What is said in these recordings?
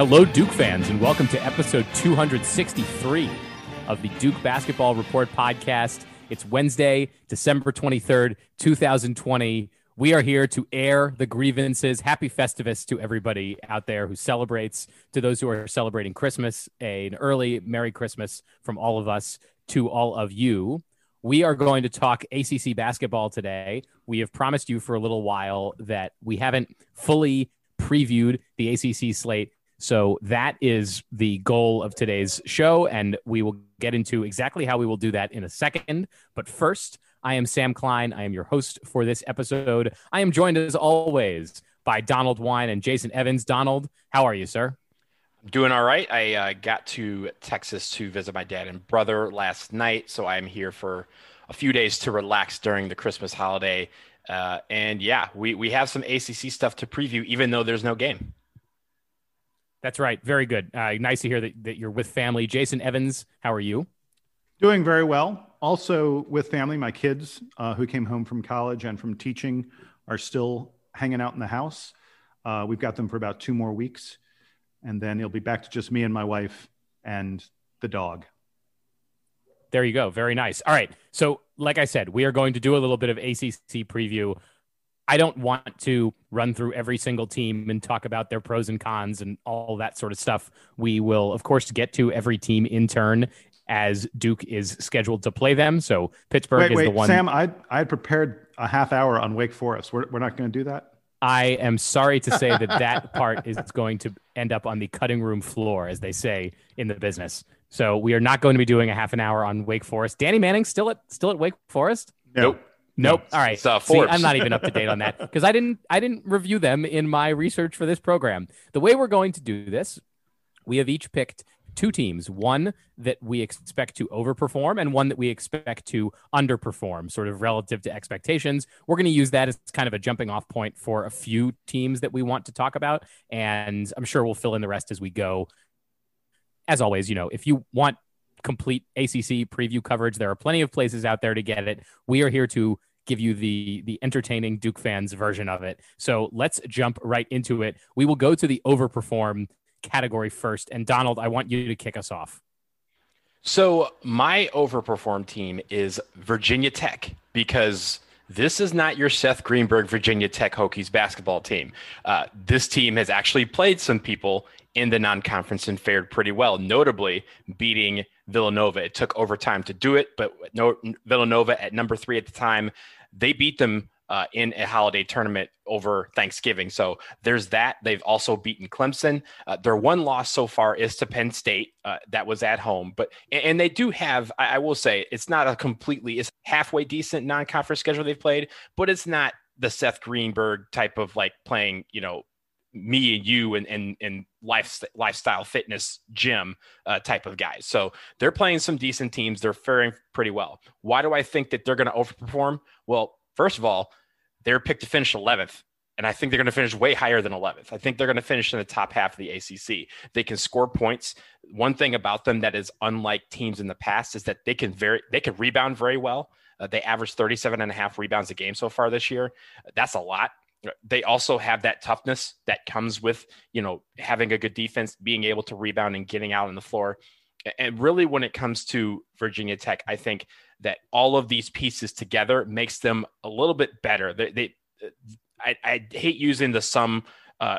Hello, Duke fans, and welcome to episode 263 of the Duke Basketball Report podcast. It's Wednesday, December 23rd, 2020. We are here to air the grievances. Happy Festivus to everybody out there who celebrates, to those who are celebrating Christmas, an early Merry Christmas from all of us to all of you. We are going to talk ACC basketball today. We have promised you for a little while that we haven't fully previewed the ACC slate. So that is the goal of today's show, and we will get into exactly how we will do that in a second. But first, I am Sam Klein. I am your host for this episode. I am joined, as always, by Donald Wine and Jason Evans. Donald, how are you, sir? I'm doing all right. I got to Texas to visit my dad and brother last night, so I'm here for a few days to relax during the Christmas holiday. And yeah, we have some ACC stuff to preview, even though there's no game. That's right. Very good. Nice to hear that you're with family. Jason Evans, how are you? Doing very well. Also with family. My kids who came home from college and from teaching are still hanging out in the house. We've got them for about 2 more weeks, and then it'll be back to just me and my wife and the dog. There you go. Very nice. All right. So like I said, we are going to do a little bit of ACC preview. I don't want to run through every single team and talk about their pros and cons and all that sort of stuff. We will, of course, get to every team in turn as Duke is scheduled to play them. So Pittsburgh is the one. Sam, I prepared a half hour on Wake Forest. We're not going to do that. I am sorry to say that part is going to end up on the cutting room floor, as they say in the business. So we are not going to be doing a half an hour on Wake Forest. Danny Manning still at Wake Forest? Nope. Nope. All right. See, I'm not even up to date on that because I didn't review them in my research for this program. The way we're going to do this, we have each picked 2 teams, one that we expect to overperform and one that we expect to underperform, sort of relative to expectations. We're going to use that as kind of a jumping off point for a few teams that we want to talk about. And I'm sure we'll fill in the rest as we go. As always, you know, if you want complete ACC preview coverage, there are plenty of places out there to get it. We are here to give you the entertaining Duke fans version of it. So let's jump right into it. We will go to the overperform category first. And Donald, I want you to kick us off. So my overperform team is Virginia Tech, because this is not your Seth Greenberg, Virginia Tech Hokies basketball team. This team has actually played some people in the non-conference and fared pretty well, notably beating Villanova. It took overtime to do it, but Villanova at number 3 at the time, they beat them in a holiday tournament over Thanksgiving. So there's that. They've also beaten Clemson. Their one loss so far is to Penn State. That was at home, but, and they do have, I will say, it's not a completely, it's halfway decent non-conference schedule they've played, but it's not the Seth Greenberg type of like playing, you know, me and you and lifestyle fitness gym type of guys. So they're playing some decent teams. They're faring pretty well. Why do I think that they're going to overperform? Well, first of all, they're picked to finish 11th. And I think they're going to finish way higher than 11th. I think they're going to finish in the top half of the ACC. They can score points. One thing about them that is unlike teams in the past is that they can rebound very well. They average 37.5 rebounds a game so far this year. That's a lot. They also have that toughness that comes with, you know, having a good defense, being able to rebound and getting out on the floor. And really when it comes to Virginia Tech, I think that all of these pieces together makes them a little bit better. I hate using the sum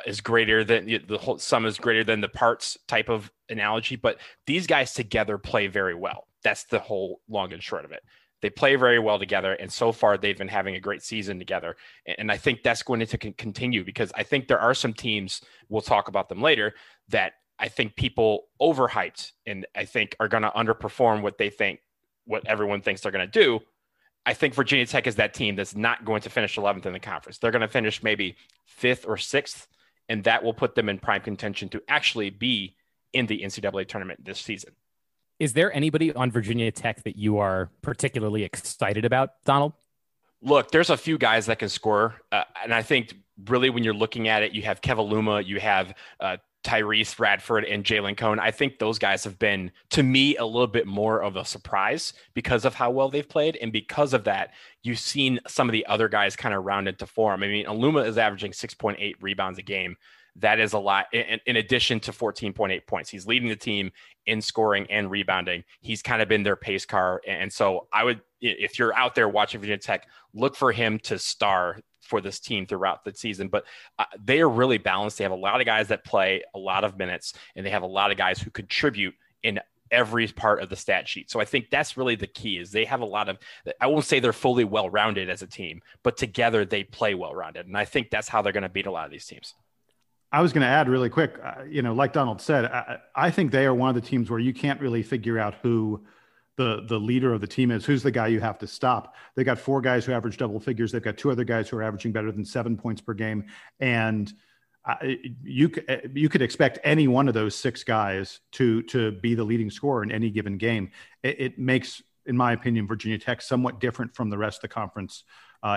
is greater than the whole sum is greater than the parts type of analogy, but these guys together play very well. That's the whole long and short of it. They play very well together, and so far they've been having a great season together. And I think that's going to continue because I think there are some teams, we'll talk about them later, that I think people overhyped and I think are going to underperform what everyone thinks they're going to do. I think Virginia Tech is that team that's not going to finish 11th in the conference. They're going to finish maybe 5th or 6th, and that will put them in prime contention to actually be in the NCAA tournament this season. Is there anybody on Virginia Tech that you are particularly excited about, Donald? Look, there's a few guys that can score. And I think really when you're looking at it, you have Kev Aluma, you have Tyrese Radford and Jalen Cohn. I think those guys have been, to me, a little bit more of a surprise because of how well they've played. And because of that, you've seen some of the other guys kind of round into form. I mean, Aluma is averaging 6.8 rebounds a game. that is a lot in addition to 14.8 points. He's leading the team in scoring and rebounding. He's kind of been their pace car. And so I would, if you're out there watching Virginia Tech, look for him to star for this team throughout the season. But they are really balanced. They have a lot of guys that play a lot of minutes, and they have a lot of guys who contribute in every part of the stat sheet. So I think that's really the key, is they have a lot of, I won't say they're fully well-rounded as a team, but together they play well-rounded. And I think that's how they're going to beat a lot of these teams. I was going to add really quick, like Donald said, I think they are one of the teams where you can't really figure out who the leader of the team is, who's the guy you have to stop. They got four guys who average double figures. They've got two other guys who are averaging better than 7 points per game. And you could expect any one of those six guys to be the leading scorer in any given game. It makes, in my opinion, Virginia Tech somewhat different from the rest of the conference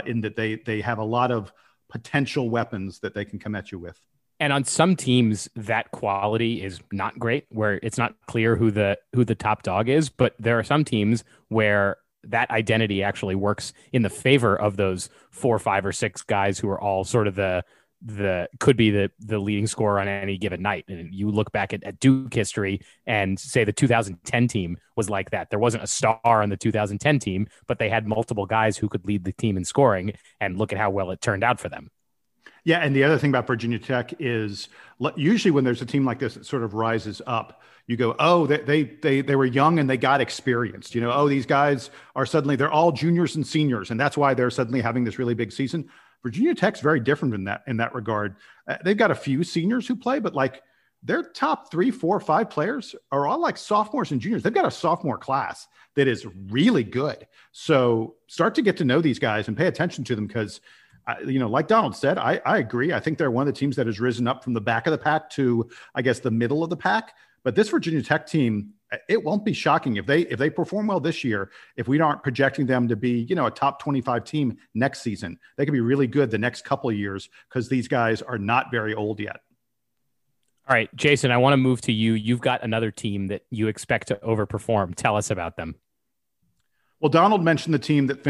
in that they have a lot of potential weapons that they can come at you with. And on some teams, that quality is not great, where it's not clear who the top dog is. But there are some teams where that identity actually works in the favor of those four, 5, or 6 guys who are all sort of the leading scorer on any given night. And you look back at Duke history and say the 2010 team was like that. There wasn't a star on the 2010 team, but they had multiple guys who could lead the team in scoring. And look at how well it turned out for them. Yeah, and the other thing about Virginia Tech is usually when there's a team like this that sort of rises up, you go, oh, they were young and they got experienced. These guys are suddenly, they're all juniors and seniors, and that's why they're suddenly having this really big season. Virginia Tech's very different in that regard. They've got a few seniors who play, but like their top 3, 4, 5 players are all like sophomores and juniors. They've got a sophomore class that is really good. So start to get to know these guys and pay attention to them because, like Donald said, I agree. I think they're one of the teams that has risen up from the back of the pack to, I guess, the middle of the pack. But this Virginia Tech team, it won't be shocking if they perform well this year, if we aren't projecting them to be, a top 25 team next season. They could be really good the next couple of years because these guys are not very old yet. All right, Jason, I want to move to you. You've got another team that you expect to overperform. Tell us about them. Well, Donald mentioned the team that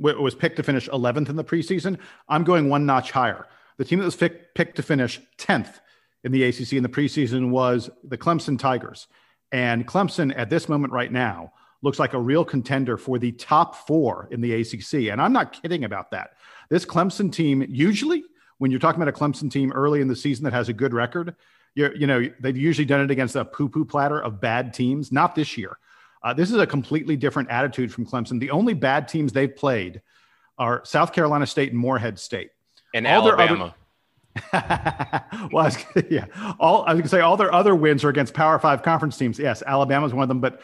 was picked to finish 11th in the preseason. I'm going one notch higher. The team that was picked to finish 10th in the ACC in the preseason was the Clemson Tigers. And Clemson at this moment right now looks like a real contender for the top 4 in the ACC. And I'm not kidding about that. This Clemson team, usually when you're talking about a Clemson team early in the season that has a good record, they've usually done it against a poo-poo platter of bad teams. Not this year. This is a completely different attitude from Clemson. The only bad teams they've played are South Carolina State and Moorhead State. And all Alabama. I was going to say all their other wins are against Power 5 conference teams. Yes, Alabama is one of them, but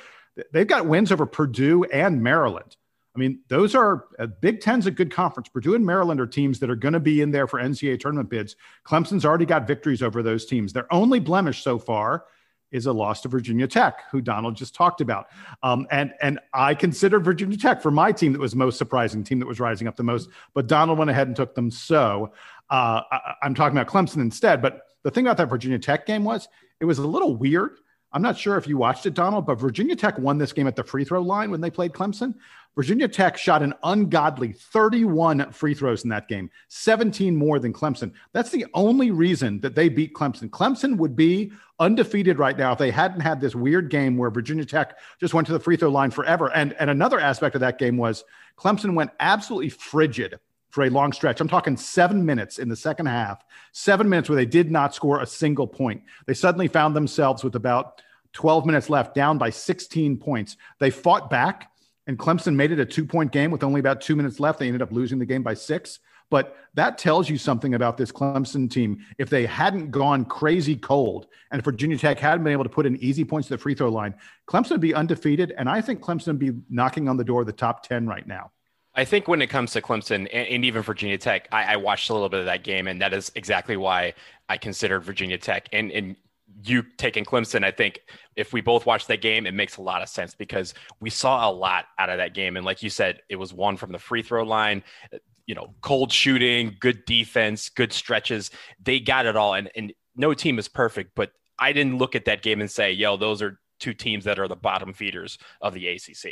they've got wins over Purdue and Maryland. I mean, those are Big Ten's a good conference. Purdue and Maryland are teams that are going to be in there for NCAA tournament bids. Clemson's already got victories over those teams. Their only blemish so far is a loss to Virginia Tech, who Donald just talked about. And I considered Virginia Tech for my team that was most surprising, team that was rising up the most, but Donald went ahead and took them. So I'm talking about Clemson instead. But the thing about that Virginia Tech game was it was a little weird. I'm not sure if you watched it, Donald, but Virginia Tech won this game at the free throw line when they played Clemson. Virginia Tech shot an ungodly 31 free throws in that game, 17 more than Clemson. That's the only reason that they beat Clemson. Clemson would be undefeated right now if they hadn't had this weird game where Virginia Tech just went to the free throw line forever. And another aspect of that game was Clemson went absolutely frigid for a long stretch. I'm talking 7 minutes in the second half, 7 minutes where they did not score a single point. They suddenly found themselves with about 12 minutes left, down by 16 points. They fought back. And Clemson made it a 2-point game with only about 2 minutes left. They ended up losing the game by 6. But that tells you something about this Clemson team. If they hadn't gone crazy cold and if Virginia Tech hadn't been able to put in easy points to the free throw line, Clemson would be undefeated. And I think Clemson would be knocking on the door of the top 10 right now. I think when it comes to Clemson and even Virginia Tech, I watched a little bit of that game. And that is exactly why I considered Virginia Tech and you taking Clemson. I think if we both watch that game, it makes a lot of sense because we saw a lot out of that game. And like you said, it was won from the free throw line, cold shooting, good defense, good stretches. They got it all. And no team is perfect, but I didn't look at that game and say, those are two teams that are the bottom feeders of the ACC.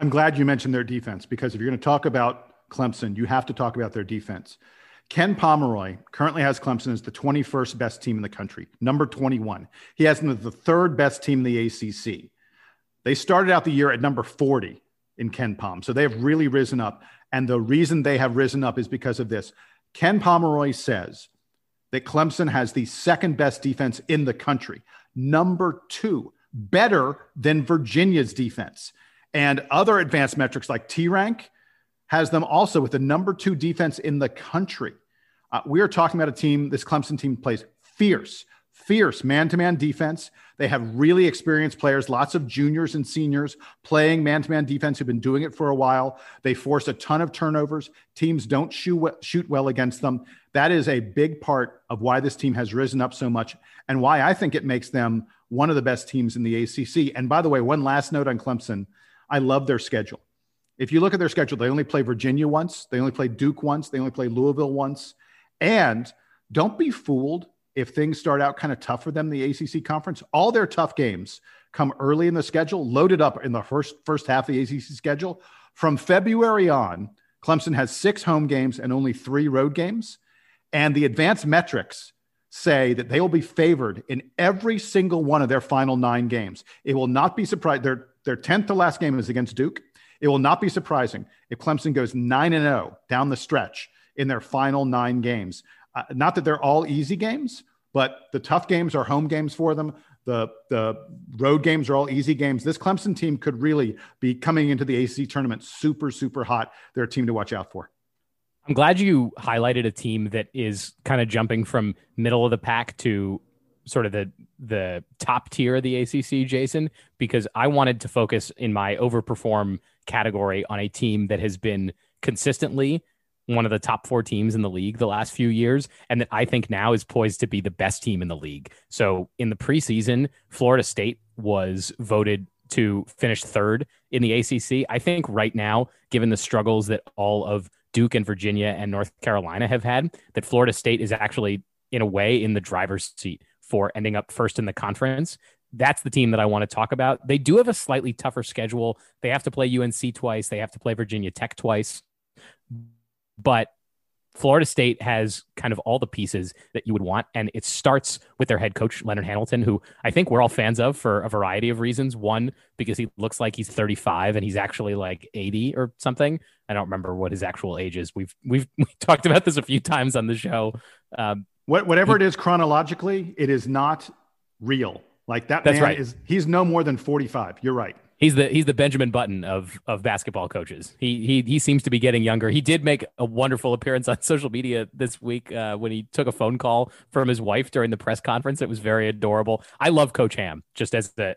I'm glad you mentioned their defense because if you're going to talk about Clemson, you have to talk about their defense. Ken Pomeroy currently has Clemson as the 21st best team in the country, number 21. He has them as the third best team in the ACC. They started out the year at number 40 in KenPom. So they have really risen up. And the reason they have risen up is because of this. Ken Pomeroy says that Clemson has the second best defense in the country, number 2, better than Virginia's defense. And other advanced metrics like T-Rank has them also with the number 2 defense in the country. We are talking about a team, this Clemson team plays fierce man-to-man defense. They have really experienced players, lots of juniors and seniors playing man-to-man defense who've been doing it for a while. They force a ton of turnovers. Teams don't shoot well against them. That is a big part of why this team has risen up so much and why I think it makes them one of the best teams in the ACC. And by the way, one last note on Clemson, I love their schedule. If you look at their schedule, they only play Virginia once. They only play Duke once. They only play Louisville once. And don't be fooled if things start out kind of tough for them, the ACC conference. All their tough games come early in the schedule, loaded up in the first half of the ACC schedule. From February on, Clemson has 6 home games and only 3 road games. And the advanced metrics say that they will be favored in every single one of their final 9 games. It will not be surprised. Their 10th to last game is against Duke. It will not be surprising if Clemson goes 9-0 down the stretch in their final 9 games. Not that they're all easy games, but the tough games are home games for them. The road games are all easy games. This Clemson team could really be coming into the ACC tournament super, super hot. They're a team to watch out for. I'm glad you highlighted a team that is kind of jumping from middle of the pack to sort of the top tier of the ACC, Jason, because I wanted to focus in my overperform category on a team that has been consistently one of the top 4 teams in the league the last few years, and that I think now is poised to be the best team in the league. So in the preseason, Florida State was voted to finish 3rd in the ACC. I think right now, given the struggles that all of Duke and Virginia and North Carolina have had, that Florida State is actually, in a way, in the driver's seat for ending up 1st in the conference. That's the team that I want to talk about. They do have a slightly tougher schedule. They have to play UNC twice. They have to play Virginia Tech twice. But Florida State has kind of all the pieces that you would want. And it starts with their head coach, Leonard Hamilton, who I think we're all fans of for a variety of reasons. One, because he looks like he's 35 and he's actually like 80 or something. I don't remember what his actual age is. We've talked about this a few times on the show. Whatever it is chronologically, it is not real. Like that's man right. He's no more than 45. You're right. He's the Benjamin Button of basketball coaches. He seems to be getting younger. He did make a wonderful appearance on social media this week when he took a phone call from his wife during the press conference. It was very adorable. I love Coach Ham just as a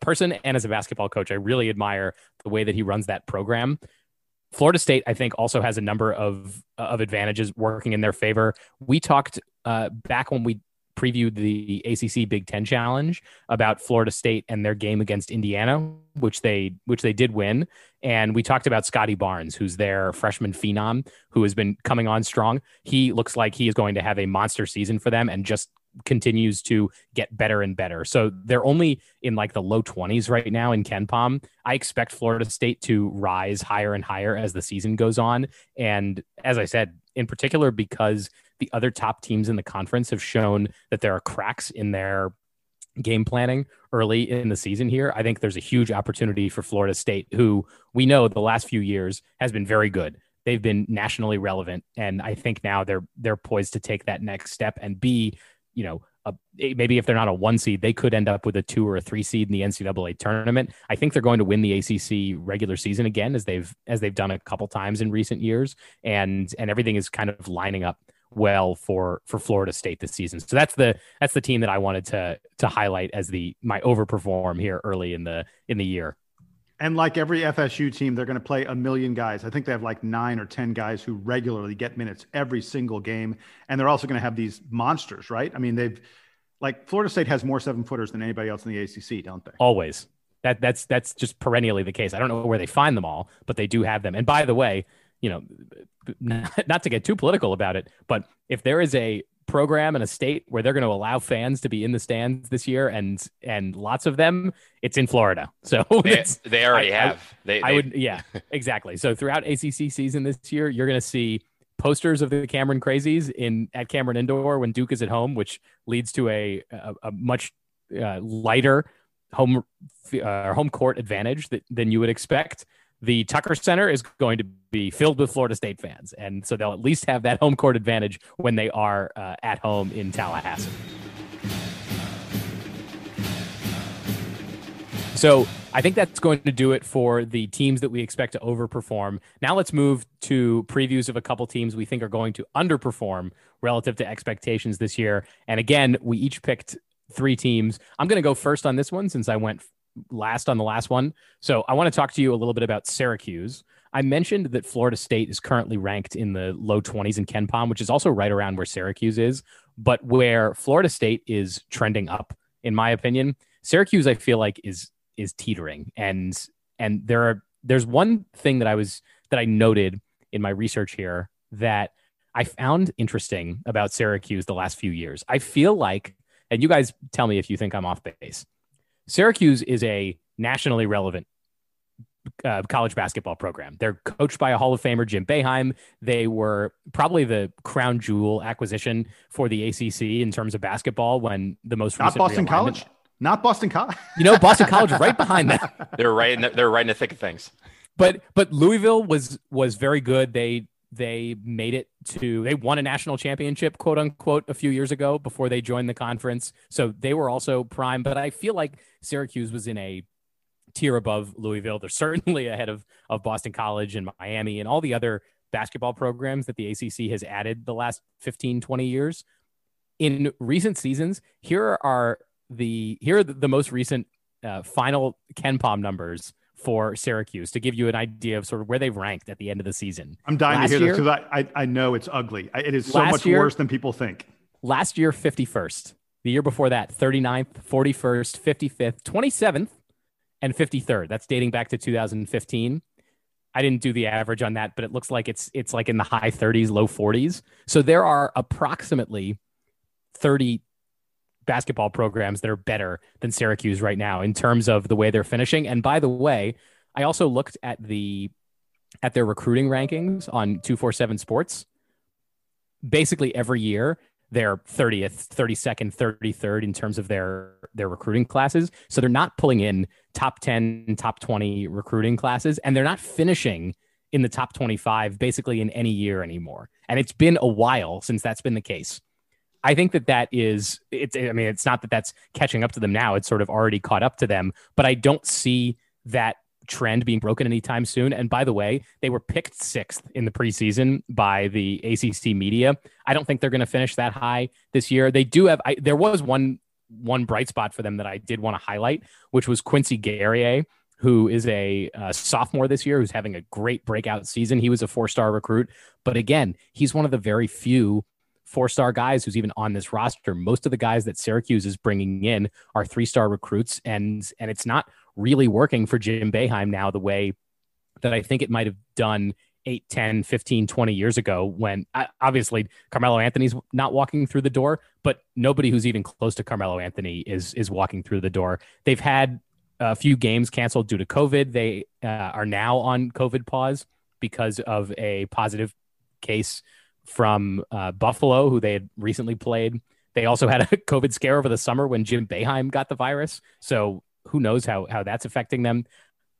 person and as a basketball coach. I really admire the way that he runs that program. Florida State, I think, also has a number of advantages working in their favor. We talked back when we previewed the ACC Big Ten Challenge about Florida State and their game against Indiana, which they did win. And we talked about Scotty Barnes, who's their freshman phenom, who has been coming on strong. He looks like he is going to have a monster season for them and just continues to get better and better. So they're only in like the low 20s right now in KenPom. I expect Florida State to rise higher and higher as the season goes on. And as I said, in particular, because the other top teams in the conference have shown that there are cracks in their game planning early in the season here. I think there's a huge opportunity for Florida State, who we know the last few years has been very good. They've been nationally relevant. And I think now they're poised to take that next step and be, you know, maybe if they're not a 1 seed, they could end up with a 2 or a 3 seed in the NCAA tournament. I think they're going to win the ACC regular season again, as they've done a couple times in recent years, and everything is kind of lining up well for Florida State this season. So that's the team that I wanted to highlight as my overperform here early in the year. And like every FSU team, they're going to play a million guys. I think they have like 9 or 10 guys who regularly get minutes every single game. And they're also going to have these monsters, right? I mean, Florida State has more 7-footers than anybody else in the ACC, don't they? Always. That's just perennially the case. I don't know where they find them all, but they do have them. And by the way, you know, not to get too political about it, but if there is a program in a state where they're going to allow fans to be in the stands this year and lots of them, it's in Florida. So they already have. I would. Yeah, exactly. So throughout ACC season this year, you're going to see posters of the Cameron Crazies at Cameron Indoor when Duke is at home, which leads to a much lighter home court advantage than you would expect. The Tucker Center is going to be filled with Florida State fans, and so they'll at least have that home court advantage when they are at home in Tallahassee. So I think that's going to do it for the teams that we expect to overperform. Now let's move to previews of a couple teams we think are going to underperform relative to expectations this year. And again, we each picked three teams. I'm going to go first on this one since I went last on the last one. So I want to talk to you a little bit about Syracuse. I mentioned that Florida State is currently ranked in the low 20s in KenPom, which is also right around where Syracuse is, but where Florida State is trending up, in my opinion. Syracuse, I feel like, is teetering. And there's one thing that I noted in my research here that I found interesting about Syracuse the last few years. I feel like, and you guys tell me if you think I'm off base, Syracuse is a nationally relevant college basketball program. They're coached by a Hall of Famer, Jim Boeheim. They were probably the crown jewel acquisition for the ACC in terms of basketball when the most recent Boston College. Not Boston College. You know, Boston College right behind that. They're right in the thick of things. But Louisville was very good. They made it to, they won a national championship, quote unquote, a few years ago before they joined the conference. So they were also prime. But I feel like Syracuse was in a tier above Louisville. They're certainly ahead of Boston College and Miami and all the other basketball programs that the ACC has added the last 15, 20 years. In recent seasons, here are the most recent final KenPom numbers for Syracuse to give you an idea of sort of where they've ranked at the end of the season. I'm dying to hear this because I know it's ugly. It is so much worse than people think. Last year, 51st. The year before that, 39th, 41st, 55th, 27th, and 53rd. That's dating back to 2015. I didn't do the average on that, but it looks like it's like in the high 30s, low 40s. So there are approximately 30 basketball programs that are better than Syracuse right now in terms of the way they're finishing. And by the way, I also looked at their recruiting rankings on 247 Sports. Basically every year, they're 30th, 32nd, 33rd in terms of their recruiting classes. So they're not pulling in top 10, top 20 recruiting classes, and they're not finishing in the top 25 basically in any year anymore. And it's been a while since that's been the case. I think it's not that that's catching up to them now. It's sort of already caught up to them, but I don't see that trend being broken anytime soon. And by the way, they were picked 6th in the preseason by the ACC media. I don't think they're going to finish that high this year. They do have, there was one bright spot for them that I did want to highlight, which was Quincy Guerrier, who is a sophomore this year, who's having a great breakout season. He was a 4-star recruit, but again, he's one of the very few 4-star guys who's even on this roster. Most of the guys that Syracuse is bringing in are 3-star recruits, and it's not really working for Jim Boeheim now the way that I think it might have done 8, 10, 15, 20 years ago when obviously Carmelo Anthony's not walking through the door, but nobody who's even close to Carmelo Anthony is walking through the door. They've had a few games canceled due to COVID. They are now on COVID pause because of a positive case from Buffalo, who they had recently played. They also had a COVID scare over the summer when Jim Boeheim got the virus. So who knows how that's affecting them.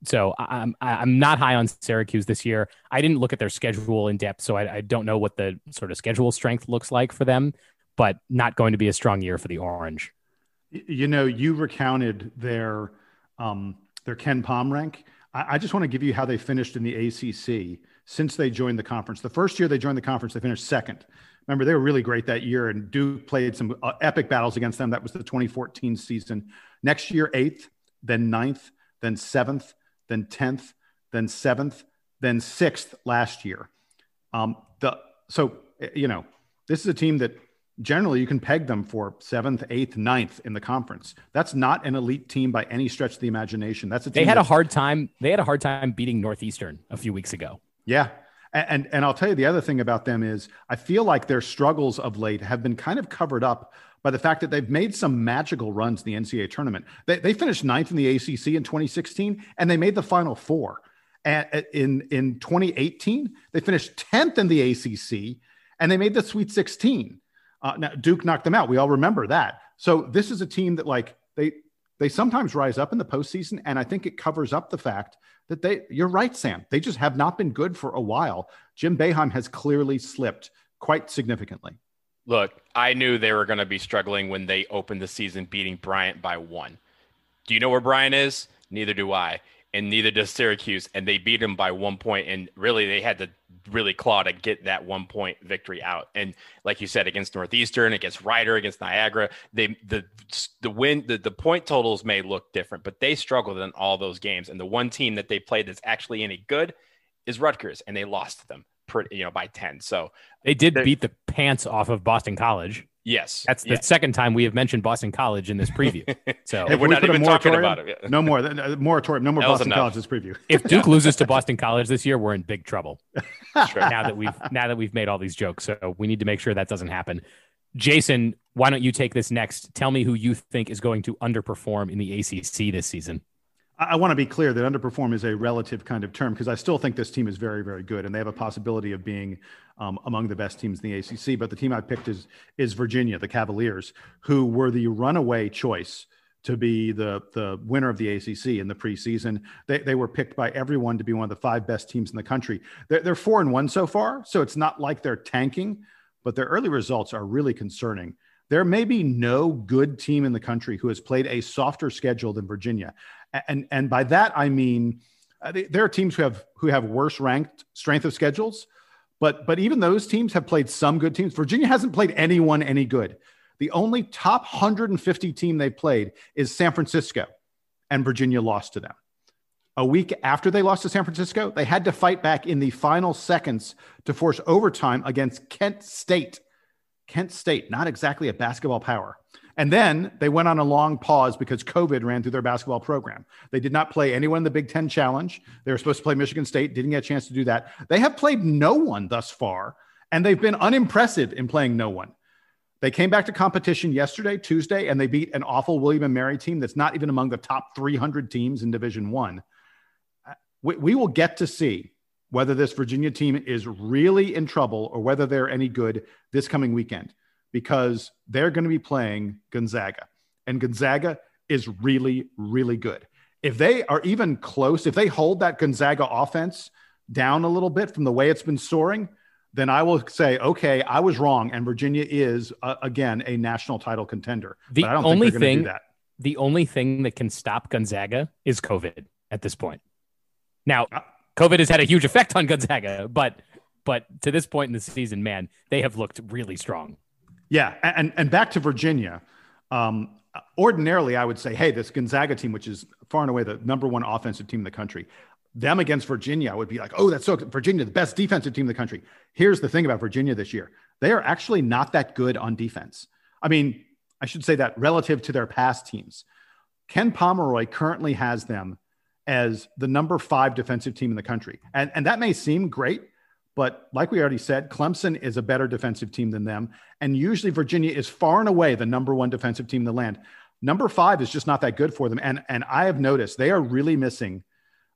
So I'm not high on Syracuse this year. I didn't look at their schedule in depth, so I don't know what the sort of schedule strength looks like for them, but not going to be a strong year for the Orange. You know, you recounted their KenPom rank. I just want to give you how they finished in the ACC since they joined the conference. The first year they joined the conference, they finished 2nd. Remember, they were really great that year, and Duke played some epic battles against them. That was the 2014 season. Next year, 8th, then 9th, then 7th, then 10th, then 7th, then 6th last year. So, you know, this is a team that generally you can peg them for 7th, 8th, 9th in the conference. That's not an elite team by any stretch of the imagination. That's a team They had a hard time beating Northeastern a few weeks ago. Yeah. And I'll tell you the other thing about them is I feel like their struggles of late have been kind of covered up by the fact that they've made some magical runs in the NCAA tournament. They finished 9th in the ACC in 2016, and they made the Final Four. in 2018. They finished 10th in the ACC, and they made the Sweet 16. Now Duke knocked them out. We all remember that. So this is a team that, like, they sometimes rise up in the postseason, and I think it covers up the fact that you're right, Sam, they just have not been good for a while. Jim Boeheim has clearly slipped quite significantly. Look, I knew they were going to be struggling when they opened the season beating Bryant by 1. Do you know where Bryant is? Neither do I, and neither does Syracuse, and they beat him by 1 point, and really they had to really claw to get that 1 point victory out. And like you said, against Northeastern, against Rider, against Niagara, the point totals may look different, but they struggled in all those games. And the one team that they played that's actually any good is Rutgers, and they lost to them by 10. So they did beat the pants off of Boston College. Yes. That's the second time we have mentioned Boston College in this preview. So we're not even talking about it. Yeah. No more Boston College this preview. If Duke loses to Boston College this year, we're in big trouble. Sure. Now that we've made all these jokes. So we need to make sure that doesn't happen. Jason, why don't you take this next? Tell me who you think is going to underperform in the ACC this season. I want to be clear that underperform is a relative kind of term, because I still think this team is very, very good, and they have a possibility of being among the best teams in the ACC. But the team I picked is Virginia, the Cavaliers, who were the runaway choice to be the winner of the ACC in the preseason. They were picked by everyone to be one of the 5 best teams in the country. They're 4-1 so far, so it's not like they're tanking, but their early results are really concerning. There may be no good team in the country who has played a softer schedule than Virginia. And by that, I mean, there are teams who have worse ranked strength of schedules, but even those teams have played some good teams. Virginia hasn't played anyone any good. The only top 150 team they played is San Francisco, and Virginia lost to them. A week after they lost to San Francisco, they had to fight back in the final seconds to force overtime against Kent State, not exactly a basketball power. And then they went on a long pause because COVID ran through their basketball program. They did not play anyone in the Big Ten Challenge. They were supposed to play Michigan State, didn't get a chance to do that. They have played no one thus far, and they've been unimpressive in playing no one. They came back to competition yesterday, Tuesday, and they beat an awful William & Mary team that's not even among the top 300 teams in Division I. We will get to see whether this Virginia team is really in trouble or whether they're any good this coming weekend, because they're going to be playing Gonzaga, and Gonzaga is really, really good. If they are even close, if they hold that Gonzaga offense down a little bit from the way it's been soaring, then I will say, okay, I was wrong. And Virginia is again, a national title contender. The only thing that can stop Gonzaga is COVID at this point. Now, COVID has had a huge effect on Gonzaga, but to this point in the season, man, they have looked really strong. Yeah, and back to Virginia. Ordinarily, I would say, hey, this Gonzaga team, which is far and away the number one offensive team in the country, them against Virginia, I would be like, oh, that's so good. Virginia, the best defensive team in the country. Here's the thing about Virginia this year. They are actually not that good on defense. I mean, I should say that relative to their past teams. Ken Pomeroy currently has them as the number 5 defensive team in the country. And that may seem great, but like we already said, Clemson is a better defensive team than them. And usually Virginia is far and away the number 1 defensive team in the land. Number 5 is just not that good for them. And I have noticed they are really missing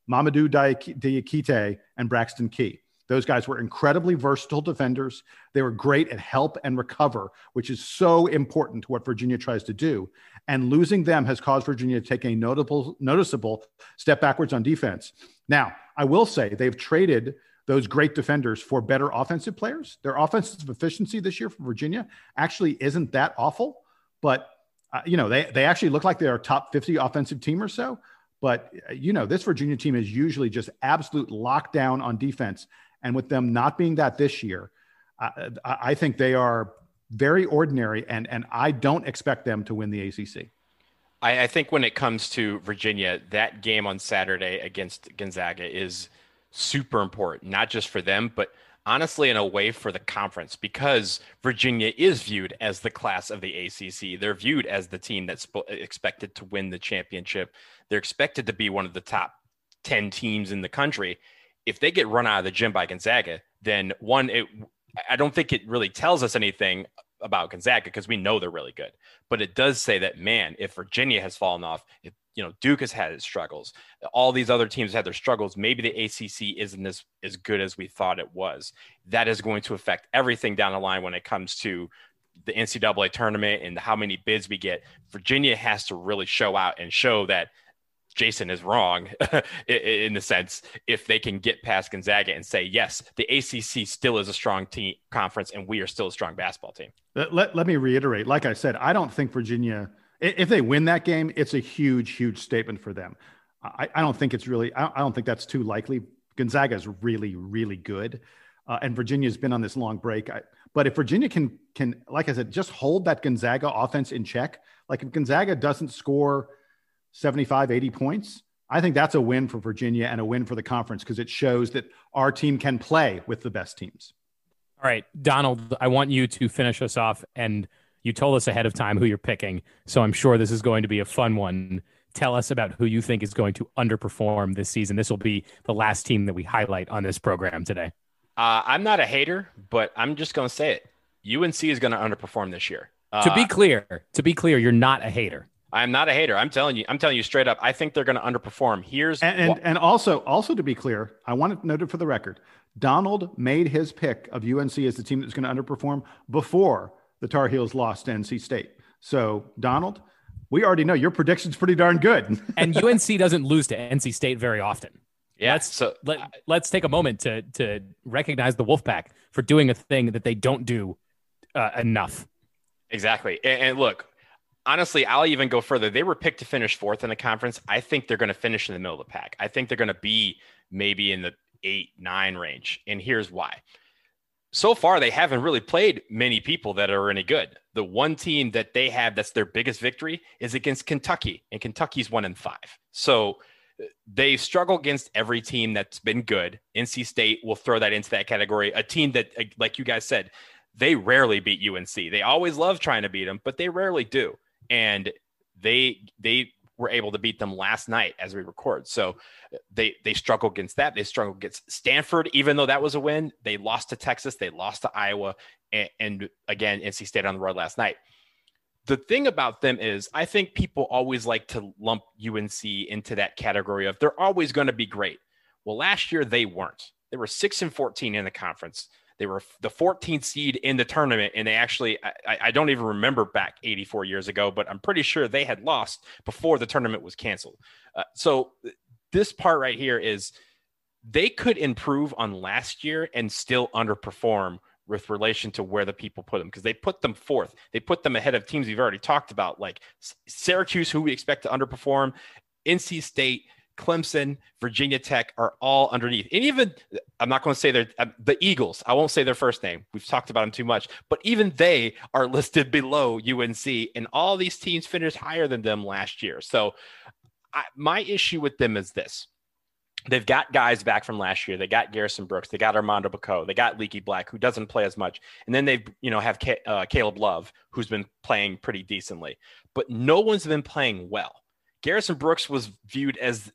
Mamadou Diakite and Braxton Key. Those guys were incredibly versatile defenders. They were great at help and recover, which is so important to what Virginia tries to do. And losing them has caused Virginia to take a noticeable step backwards on defense. Now, I will say they've traded those great defenders for better offensive players. Their offensive efficiency this year for Virginia actually isn't that awful, but they actually look like they are top 50 offensive team or so. But this Virginia team is usually just absolute lockdown on defense. And with them not being that this year, I think they are very ordinary, and I don't expect them to win the ACC. I think when it comes to Virginia, that game on Saturday against Gonzaga is super important, not just for them, but honestly in a way for the conference, because Virginia is viewed as the class of the ACC. They're viewed as the team that's expected to win the championship. They're expected to be one of the top 10 teams in the country. If they get run out of the gym by Gonzaga, then I don't think it really tells us anything about Gonzaga, because we know they're really good. But it does say that, man, if Virginia has fallen off, if you know, Duke has had its struggles. All these other teams had their struggles. Maybe the ACC isn't as good as we thought it was. That is going to affect everything down the line when it comes to the NCAA tournament and how many bids we get. Virginia has to really show out and show that Jason is wrong in the sense, if they can get past Gonzaga and say, yes, the ACC still is a strong team conference and we are still a strong basketball team. Let me reiterate, like I said, I don't think Virginia, if they win that game, it's a huge, huge statement for them. I don't think it's really, I don't think that's too likely. Gonzaga is really, really good. And Virginia has been on this long break. But if Virginia can, like I said, just hold that Gonzaga offense in check, like if Gonzaga doesn't score 75, 80 points, I think that's a win for Virginia and a win for the conference, because it shows that our team can play with the best teams. All right, Donald, I want you to finish us off, and you told us ahead of time who you're picking, so I'm sure this is going to be a fun one. Tell us about who you think is going to underperform this season. This will be the last team that we highlight on this program today. I'm not a hater, but I'm just going to say it. UNC is going to underperform this year. To be clear, you're not a hater. I'm not a hater. I'm telling you straight up. I think they're going to underperform. And also to be clear, I want it noted for the record, Donald made his pick of UNC as the team that's going to underperform before the Tar Heels lost to NC State. So Donald, we already know your prediction's pretty darn good. And UNC doesn't lose to NC State very often. Yeah. Let's take a moment to recognize the Wolfpack for doing a thing that they don't do enough. Exactly. And look, honestly, I'll even go further. They were picked to finish fourth in the conference. I think they're going to finish in the middle of the pack. I think they're going to be maybe in the 8-9 range. And here's why. So far, they haven't really played many people that are any good. The one team that they have that's their biggest victory is against Kentucky, and Kentucky's 1-5. So they struggle against every team that's been good. NC State will throw that into that category. A team that, like you guys said, they rarely beat UNC. They always love trying to beat them, but they rarely do. And they were able to beat them last night as we record. So they struggle against that. They struggle against Stanford, even though that was a win. They lost to Texas. They lost to Iowa. And again, NC State on the road last night. The thing about them is, I think people always like to lump UNC into that category of they're always going to be great. Well, last year they weren't. They were 6-14 in the conference. They were the 14th seed in the tournament, and they actually, I don't even remember back 84 years ago, but I'm pretty sure they had lost before the tournament was canceled. So this part right here is they could improve on last year and still underperform with relation to where the people put them, because they put them fourth. They put them ahead of teams we've already talked about, like Syracuse, who we expect to underperform, NC State, Clemson, Virginia Tech are all underneath. And even, I'm not going to say they're the Eagles. I won't say their first name. We've talked about them too much, but even they are listed below UNC, and all these teams finished higher than them last year. So my issue with them is this. They've got guys back from last year. They got Garrison Brooks. They got Armando Bacot. They got Leaky Black, who doesn't play as much. And then they have Caleb Love, who's been playing pretty decently, but no one's been playing well. Garrison Brooks was viewed as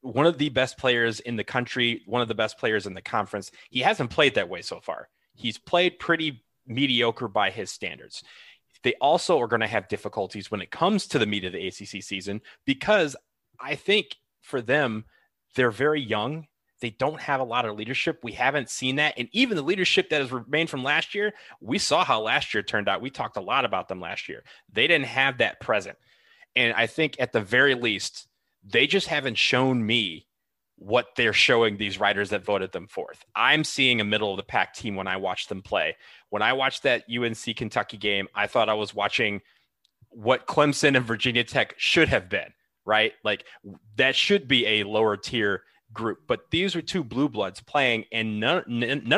one of the best players in the country, one of the best players in the conference. He hasn't played that way so far. He's played pretty mediocre by his standards. They also are going to have difficulties when it comes to the meat of the ACC season, because I think for them, they're very young. They don't have a lot of leadership. We haven't seen that. And even the leadership that has remained from last year, we saw how last year turned out. We talked a lot about them last year. They didn't have that present. And I think at the very least, they just haven't shown me what they're showing these writers that voted them fourth. I'm seeing a middle of the pack team when I watch them play. When I watched that UNC Kentucky game, I thought I was watching what Clemson and Virginia Tech should have been, right? Like that should be a lower tier group, but these were two blue bloods playing, and none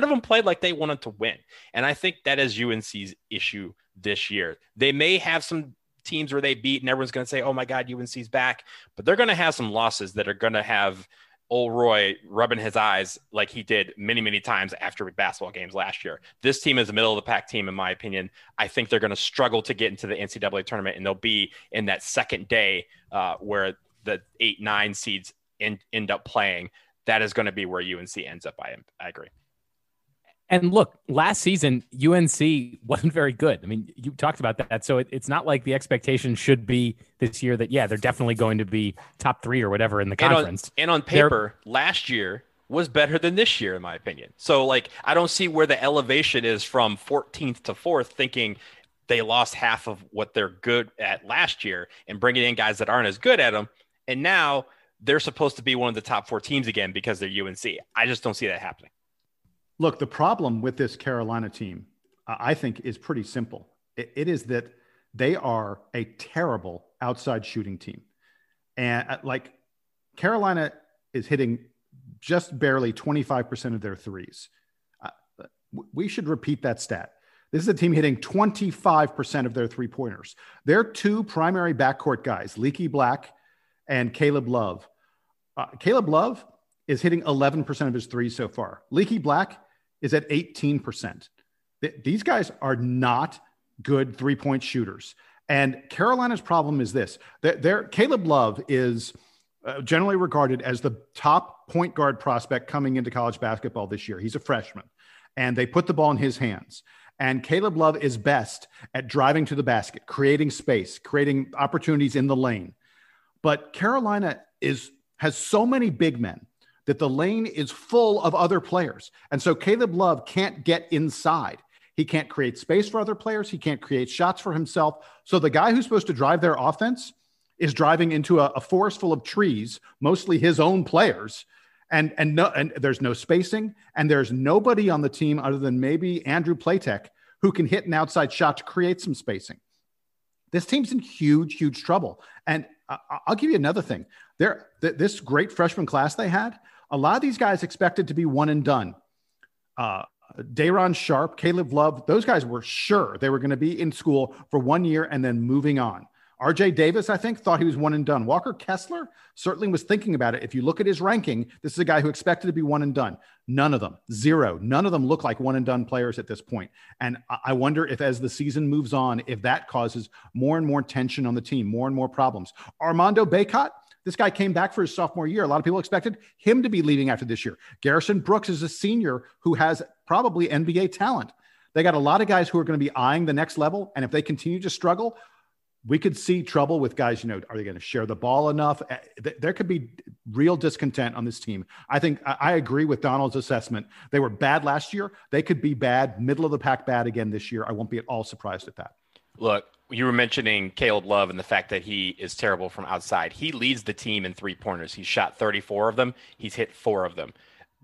of them played like they wanted to win. And I think that is UNC's issue this year. They may have some teams where they beat and everyone's going to say, oh my God, UNC's back, but they're going to have some losses that are going to have old Roy rubbing his eyes like he did many, many times after basketball games last year. This team is a middle of the pack team, in my opinion. I think they're going to struggle to get into the NCAA tournament, and they'll be in that second day where the 8-9 seeds end up playing. That is going to be where UNC ends up. I agree. And look, last season, UNC wasn't very good. I mean, you talked about that. So it's not like the expectation should be this year that, yeah, they're definitely going to be top three or whatever in the conference. And on paper, last year was better than this year, in my opinion. So, like, I don't see where the elevation is from 14th to 4th thinking they lost half of what they're good at last year and bringing in guys that aren't as good at them. And now they're supposed to be one of the top four teams again because they're UNC. I just don't see that happening. Look, the problem with this Carolina team, I think, is pretty simple. It is that they are a terrible outside shooting team. And like Carolina is hitting just barely 25% of their threes. We should repeat that stat. This is a team hitting 25% of their three-pointers. Their two primary backcourt guys, Leaky Black and Caleb Love. Caleb Love is hitting 11% of his threes so far. Leaky Black is at 18%. These guys are not good three-point shooters. And Carolina's problem is this. Caleb Love is generally regarded as the top point guard prospect coming into college basketball this year. He's a freshman. And they put the ball in his hands. And Caleb Love is best at driving to the basket, creating space, creating opportunities in the lane. But Carolina has so many big men that the lane is full of other players. And so Caleb Love can't get inside. He can't create space for other players. He can't create shots for himself. So the guy who's supposed to drive their offense is driving into a forest full of trees, mostly his own players. And there's no spacing. And there's nobody on the team other than maybe Andrew Playtech who can hit an outside shot to create some spacing. This team's in huge, huge trouble. And I'll give you another thing. This great freshman class they had, a lot of these guys expected to be one and done. Dayron Sharp, Caleb Love, those guys were sure they were going to be in school for 1 year and then moving on. RJ Davis, I think, thought he was one and done. Walker Kessler certainly was thinking about it. If you look at his ranking, this is a guy who expected to be one and done. None of them, zero. None of them look like one and done players at this point. And I wonder if as the season moves on, if that causes more and more tension on the team, more and more problems. Armando Bacot, this guy came back for his sophomore year. A lot of people expected him to be leaving after this year. Garrison Brooks is a senior who has probably NBA talent. They got a lot of guys who are going to be eyeing the next level. And if they continue to struggle, we could see trouble with guys, are they going to share the ball enough? There could be real discontent on this team. I think I agree with Donald's assessment. They were bad last year. They could be bad, middle of the pack bad again this year. I won't be at all surprised at that. Look, you were mentioning Caleb Love and the fact that he is terrible from outside. He leads the team in three-pointers. He's shot 34 of them. He's hit 4 of them.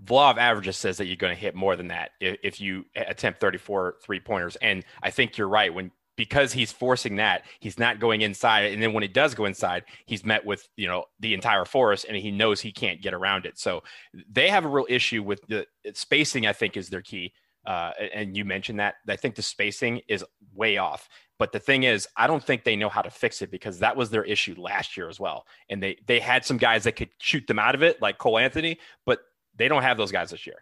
The law of averages says that you're going to hit more than that if you attempt 34 three-pointers. And I think you're right. Because he's forcing that, he's not going inside. And then when he does go inside, he's met with, the entire forest, and he knows he can't get around it. So they have a real issue with the spacing, I think, is their key. And you mentioned that. I think the spacing is way off. But the thing is, I don't think they know how to fix it because that was their issue last year as well. And they had some guys that could shoot them out of it, like Cole Anthony, but they don't have those guys this year.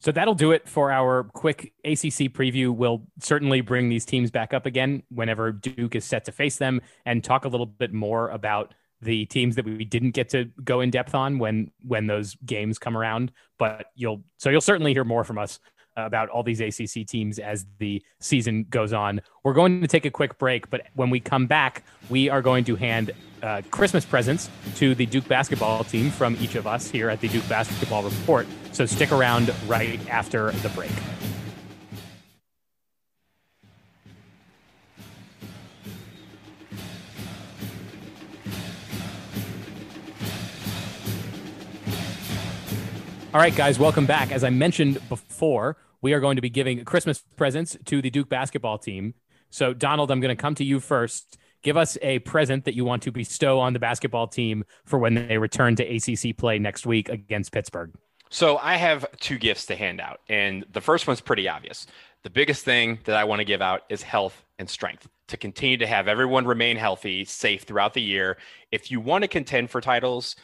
So that'll do it for our quick ACC preview. We'll certainly bring these teams back up again whenever Duke is set to face them and talk a little bit more about the teams that we didn't get to go in depth on when those games come around. But you'll certainly hear more from us about all these ACC teams as the season goes on. We're going to take a quick break, but when we come back, we are going to hand Christmas presents to the Duke basketball team from each of us here at the Duke Basketball Report. So stick around right after the break. All right, guys, welcome back. As I mentioned before, we are going to be giving Christmas presents to the Duke basketball team. So, Donald, I'm going to come to you first. Give us a present that you want to bestow on the basketball team for when they return to ACC play next week against Pittsburgh. So I have two gifts to hand out, and the first one's pretty obvious. The biggest thing that I want to give out is health and strength, to continue to have everyone remain healthy, safe throughout the year. If you want to contend for titles,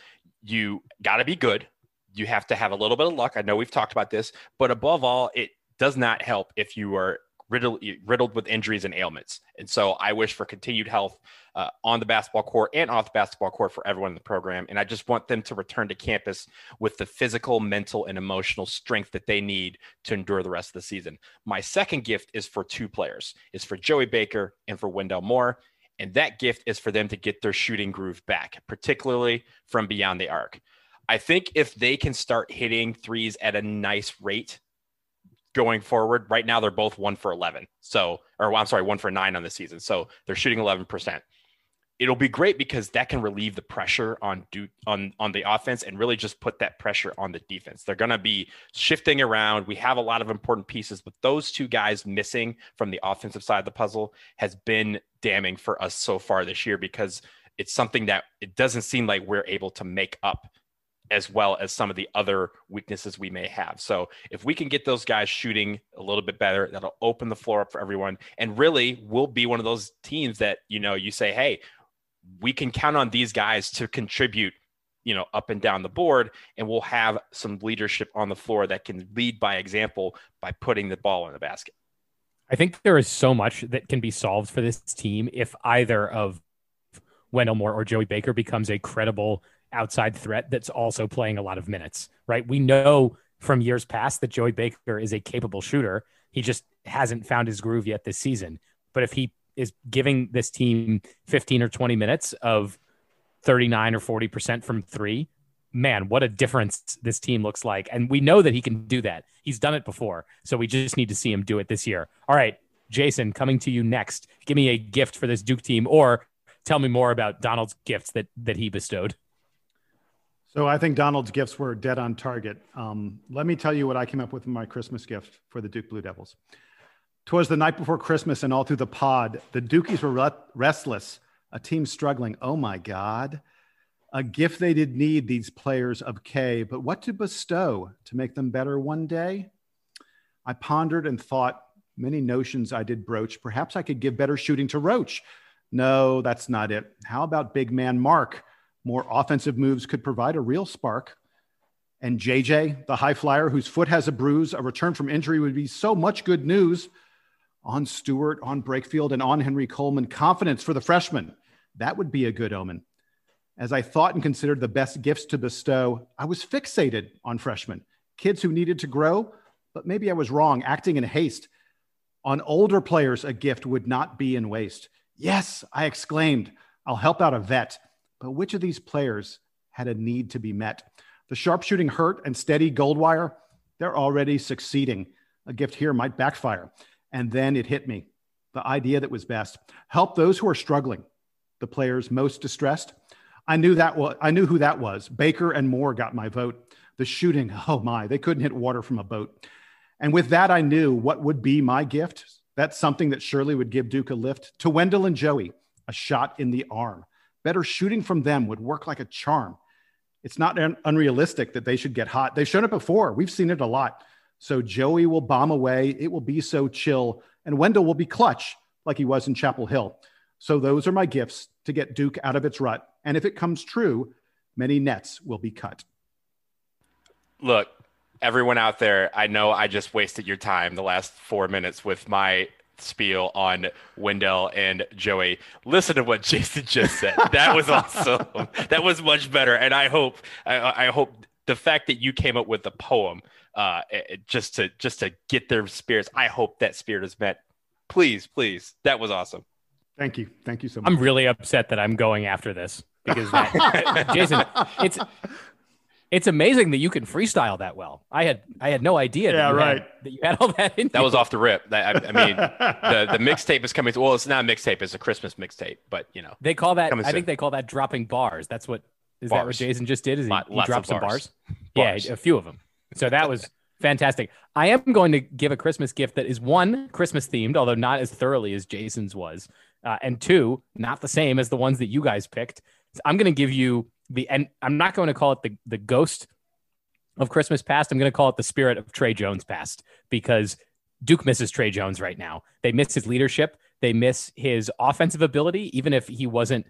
you got to be good. You have to have a little bit of luck. I know we've talked about this, but above all, it does not help if you are riddled with injuries and ailments. And so I wish for continued health on the basketball court and off the basketball court for everyone in the program. And I just want them to return to campus with the physical, mental, and emotional strength that they need to endure the rest of the season. My second gift is for two players. It's for Joey Baker and for Wendell Moore. And that gift is for them to get their shooting groove back, particularly from beyond the arc. I think if they can start hitting threes at a nice rate going forward, right now they're both 1 for 11. So, or I'm sorry, 1 for 9 on the season. So they're shooting 11%. It'll be great because that can relieve the pressure on Duke on the offense and really just put that pressure on the defense. They're going to be shifting around. We have a lot of important pieces, but those two guys missing from the offensive side of the puzzle has been damning for us so far this year, because it's something that it doesn't seem like we're able to make up, as well as some of the other weaknesses we may have. So if we can get those guys shooting a little bit better, that'll open the floor up for everyone. And really, we'll be one of those teams that, you know, you say, hey, we can count on these guys to contribute, you know, up and down the board, and we'll have some leadership on the floor that can lead by example by putting the ball in the basket. I think there is so much that can be solved for this team if either of Wendell Moore or Joey Baker becomes a credible outside threat that's also playing a lot of minutes, right? We know from years past that Joey Baker is a capable shooter. He just hasn't found his groove yet this season. But if he is giving this team 15 or 20 minutes of 39 or 40% from three, man, what a difference this team looks like. And we know that he can do that. He's done it before. So we just need to see him do it this year. All right, Jason, coming to you next. Give me a gift for this Duke team, or tell me more about Donald's gifts that he bestowed. So I think Donald's gifts were dead on target. Let me tell you what I came up with in my Christmas gift for the Duke Blue Devils. 'Twas the night before Christmas, and all through the pod, the Dukies were restless, a team struggling. Oh my God. A gift they did need, these players of K, but what to bestow to make them better one day? I pondered and thought, many notions I did broach. Perhaps I could give better shooting to Roach. No, that's not it. How about big man Mark? More offensive moves could provide a real spark. And JJ, the high flyer whose foot has a bruise, a return from injury would be so much good news. On Stewart, on Brakefield, and on Henry Coleman, confidence for the freshman. That would be a good omen. As I thought and considered the best gifts to bestow, I was fixated on freshmen, kids who needed to grow, but maybe I was wrong, acting in haste. On older players, a gift would not be in waste. Yes, I exclaimed, I'll help out a vet. But which of these players had a need to be met? The sharpshooting Hurt and steady Goldwire, they're already succeeding. A gift here might backfire. And then it hit me. The idea that was best. Help those who are struggling, the players most distressed. I knew who that was. Baker and Moore got my vote. The shooting, oh my, they couldn't hit water from a boat. And with that, I knew what would be my gift. That's something that surely would give Duke a lift. To Wendell and Joey, a shot in the arm. Better shooting from them would work like a charm. It's not unrealistic that they should get hot. They've shown it before. We've seen it a lot. So Joey will bomb away. It will be so chill. And Wendell will be clutch like he was in Chapel Hill. So those are my gifts to get Duke out of its rut. And if it comes true, many nets will be cut. Look, everyone out there, I know I just wasted your time the last 4 minutes with my spiel on Wendell and Joey. Listen to what Jason just said. That was awesome. That was much better. And I hope the fact that you came up with the poem just to get their spirits. I hope that spirit is met. Please. That was awesome. Thank you so much. I'm really upset that I'm going after this because Jason, it's amazing that you can freestyle that well. I had no idea. Yeah, that you had all that in. That was off the rip. I mean, the mixtape is coming. Well, it's not a mixtape. It's a Christmas mixtape. But you know, they call that. I think they call that dropping bars. That's what is bars. That what Jason just did? Is he dropped some bars? Yeah, a few of them. So that was fantastic. I am going to give a Christmas gift that is one, Christmas themed, although not as thoroughly as Jason's was, and two, not the same as the ones that you guys picked. So I'm going to give you. And I'm not going to call it the ghost of Christmas past. I'm going to call it the spirit of Trey Jones past, because Duke misses Trey Jones right now. They miss his leadership. They miss his offensive ability, even if he wasn't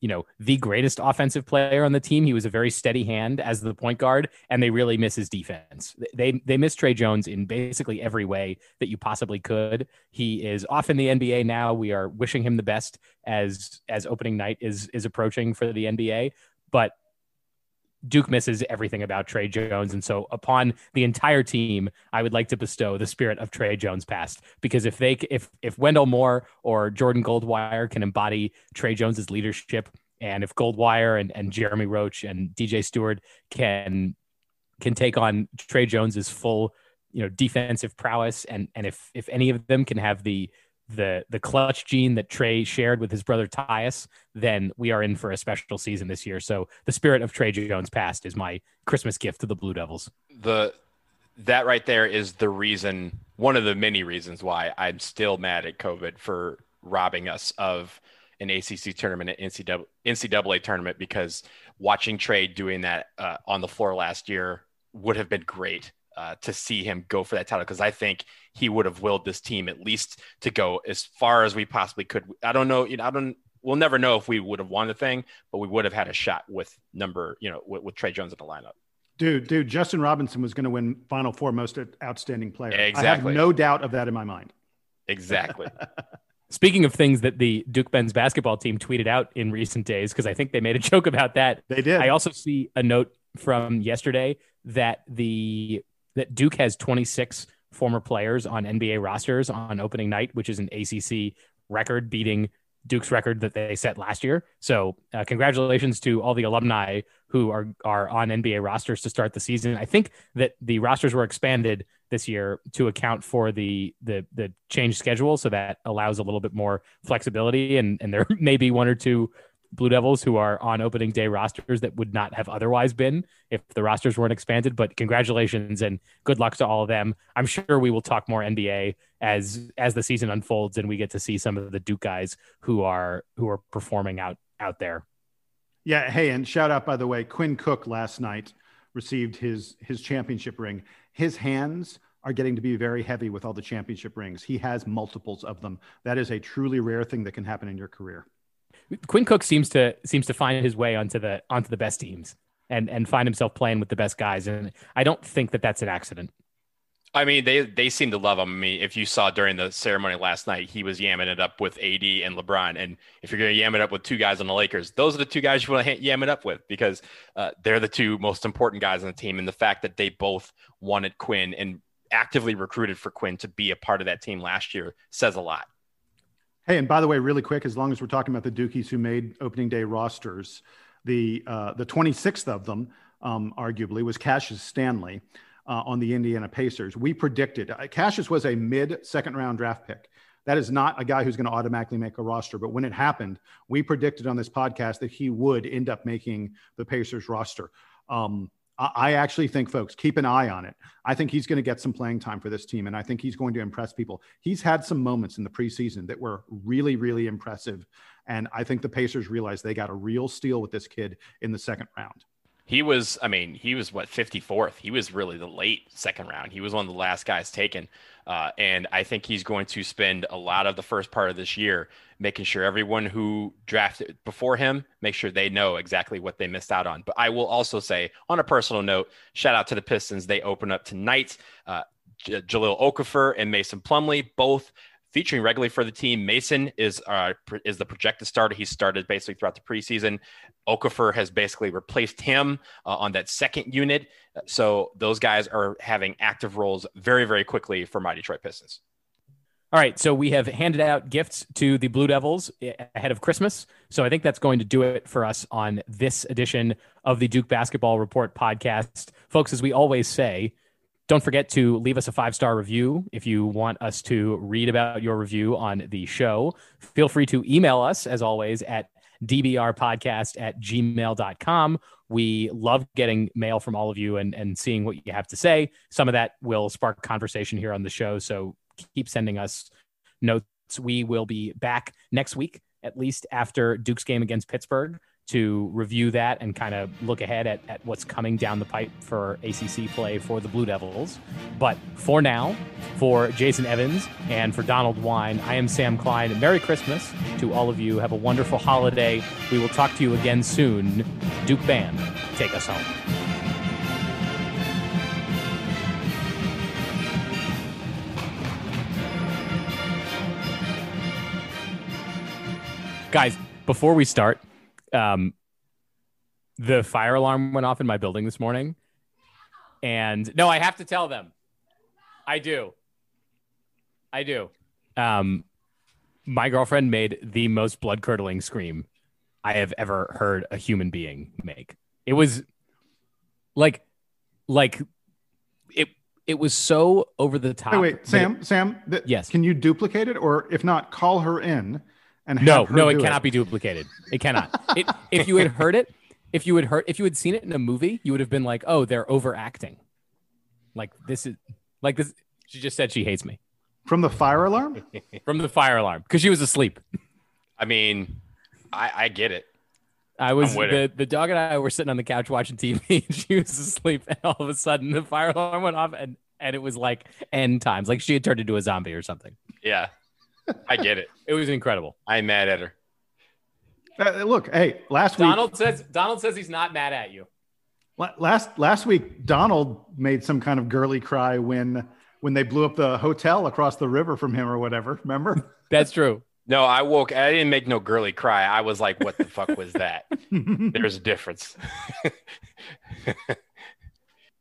you know, the greatest offensive player on the team. He was a very steady hand as the point guard, and they really miss his defense. They miss Trey Jones in basically every way that you possibly could. He is off in the NBA now. We are wishing him the best as opening night is approaching for the NBA, but Duke misses everything about Trey Jones. And so upon the entire team, I would like to bestow the spirit of Trey Jones past, because if Wendell Moore or Jordan Goldwire can embody Trey Jones's leadership, and if Goldwire and Jeremy Roach and DJ Stewart can take on Trey Jones's full, you know, defensive prowess, and if any of them can have the clutch gene that Trey shared with his brother Tyus, then we are in for a special season this year. So the spirit of Trey Jones past is my Christmas gift to the Blue Devils. That right there is the reason, one of the many reasons why I'm still mad at COVID for robbing us of an ACC tournament, an NCAA tournament, because watching Trey doing that on the floor last year would have been great. To see him go for that title, because I think he would have willed this team at least to go as far as we possibly could. I don't know. We'll never know if we would have won the thing, but we would have had a shot with Trey Jones in the lineup. Dude, Justin Robinson was going to win Final Four most outstanding player. Exactly. I have no doubt of that in my mind. Exactly. Speaking of things that the Duke men's basketball team tweeted out in recent days, because I think they made a joke about that. They did. I also see a note from yesterday that Duke has 26 former players on NBA rosters on opening night, which is an ACC record, beating Duke's record that they set last year. So congratulations to all the alumni who are on NBA rosters to start the season. I think that the rosters were expanded this year to account for the changed schedule. So that allows a little bit more flexibility, and there may be one or two Blue Devils who are on opening day rosters that would not have otherwise been if the rosters weren't expanded. But congratulations and good luck to all of them. I'm sure we will talk more NBA as the season unfolds and we get to see some of the Duke guys who are performing out there. Yeah. Hey, and shout out, by the way, Quinn Cook last night received his championship ring. His hands are getting to be very heavy with all the championship rings. He has multiples of them. That is a truly rare thing that can happen in your career. Quinn Cook seems to find his way onto the best teams and find himself playing with the best guys, and I don't think that that's an accident. I mean, they seem to love him. I mean, if you saw during the ceremony last night, he was yamming it up with AD and LeBron, and if you're going to yam it up with two guys on the Lakers, those are the two guys you want to yam it up with, because they're the two most important guys on the team, and the fact that they both wanted Quinn and actively recruited for Quinn to be a part of that team last year says a lot. Hey, and by the way, really quick, as long as we're talking about the Dukies who made opening day rosters, the 26th of them, arguably, was Cassius Stanley on the Indiana Pacers. We predicted Cassius was a mid-second round draft pick. That is not a guy who's going to automatically make a roster. But when it happened, we predicted on this podcast that he would end up making the Pacers roster. I actually think, folks, keep an eye on it. I think he's going to get some playing time for this team, and I think he's going to impress people. He's had some moments in the preseason that were really, really impressive, and I think the Pacers realized they got a real steal with this kid in the second round. He was what, 54th? He was really the late second round. He was one of the last guys taken, and I think he's going to spend a lot of the first part of this year making sure everyone who drafted before him, make sure they know exactly what they missed out on. But I will also say, on a personal note, shout out to the Pistons. They open up tonight. Jahlil Okafor and Mason Plumlee, both featuring regularly for the team. Mason is the projected starter. He started basically throughout the preseason. Okafor has basically replaced him on that second unit. So those guys are having active roles very, very quickly for my Detroit Pistons. All right, so we have handed out gifts to the Blue Devils ahead of Christmas. So I think that's going to do it for us on this edition of the Duke Basketball Report podcast. Folks, as we always say, don't forget to leave us a 5-star review if you want us to read about your review on the show. Feel free to email us, as always, at dbrpodcast@gmail.com. We love getting mail from all of you and seeing what you have to say. Some of that will spark conversation here on the show, so keep sending us notes. We will be back next week, at least after Duke's game against Pittsburgh, to review that and kind of look ahead at what's coming down the pipe for ACC play for the Blue Devils. But for now, for Jason Evans and for Donald Wine, I am Sam Klein. Merry Christmas to all of you. Have a wonderful holiday. We will talk to you again soon. Duke Band, take us home. Guys, before we start, the fire alarm went off in my building this morning. And no, I have to tell them. I do. My girlfriend made the most blood-curdling scream I have ever heard a human being make. It was like it was so over the top. Wait, Sam, yes. Can you duplicate it? Or if not, call her in. No, it cannot be duplicated. It cannot. If you had heard it, if you had seen it in a movie, you would have been like, "Oh, they're overacting." Like this. She just said she hates me from the fire alarm. Because she was asleep. I mean, I get it. The dog and I were sitting on the couch watching TV. And she was asleep, and all of a sudden, the fire alarm went off, and it was like end times. Like she had turned into a zombie or something. Yeah. I get it. It was incredible. I'm mad at her. Look, hey, Donald says he's not mad at you. Last week, Donald made some kind of girly cry when they blew up the hotel across the river from him or whatever. Remember? That's true. No, I didn't make no girly cry. I was like, what the fuck was that? There's a difference.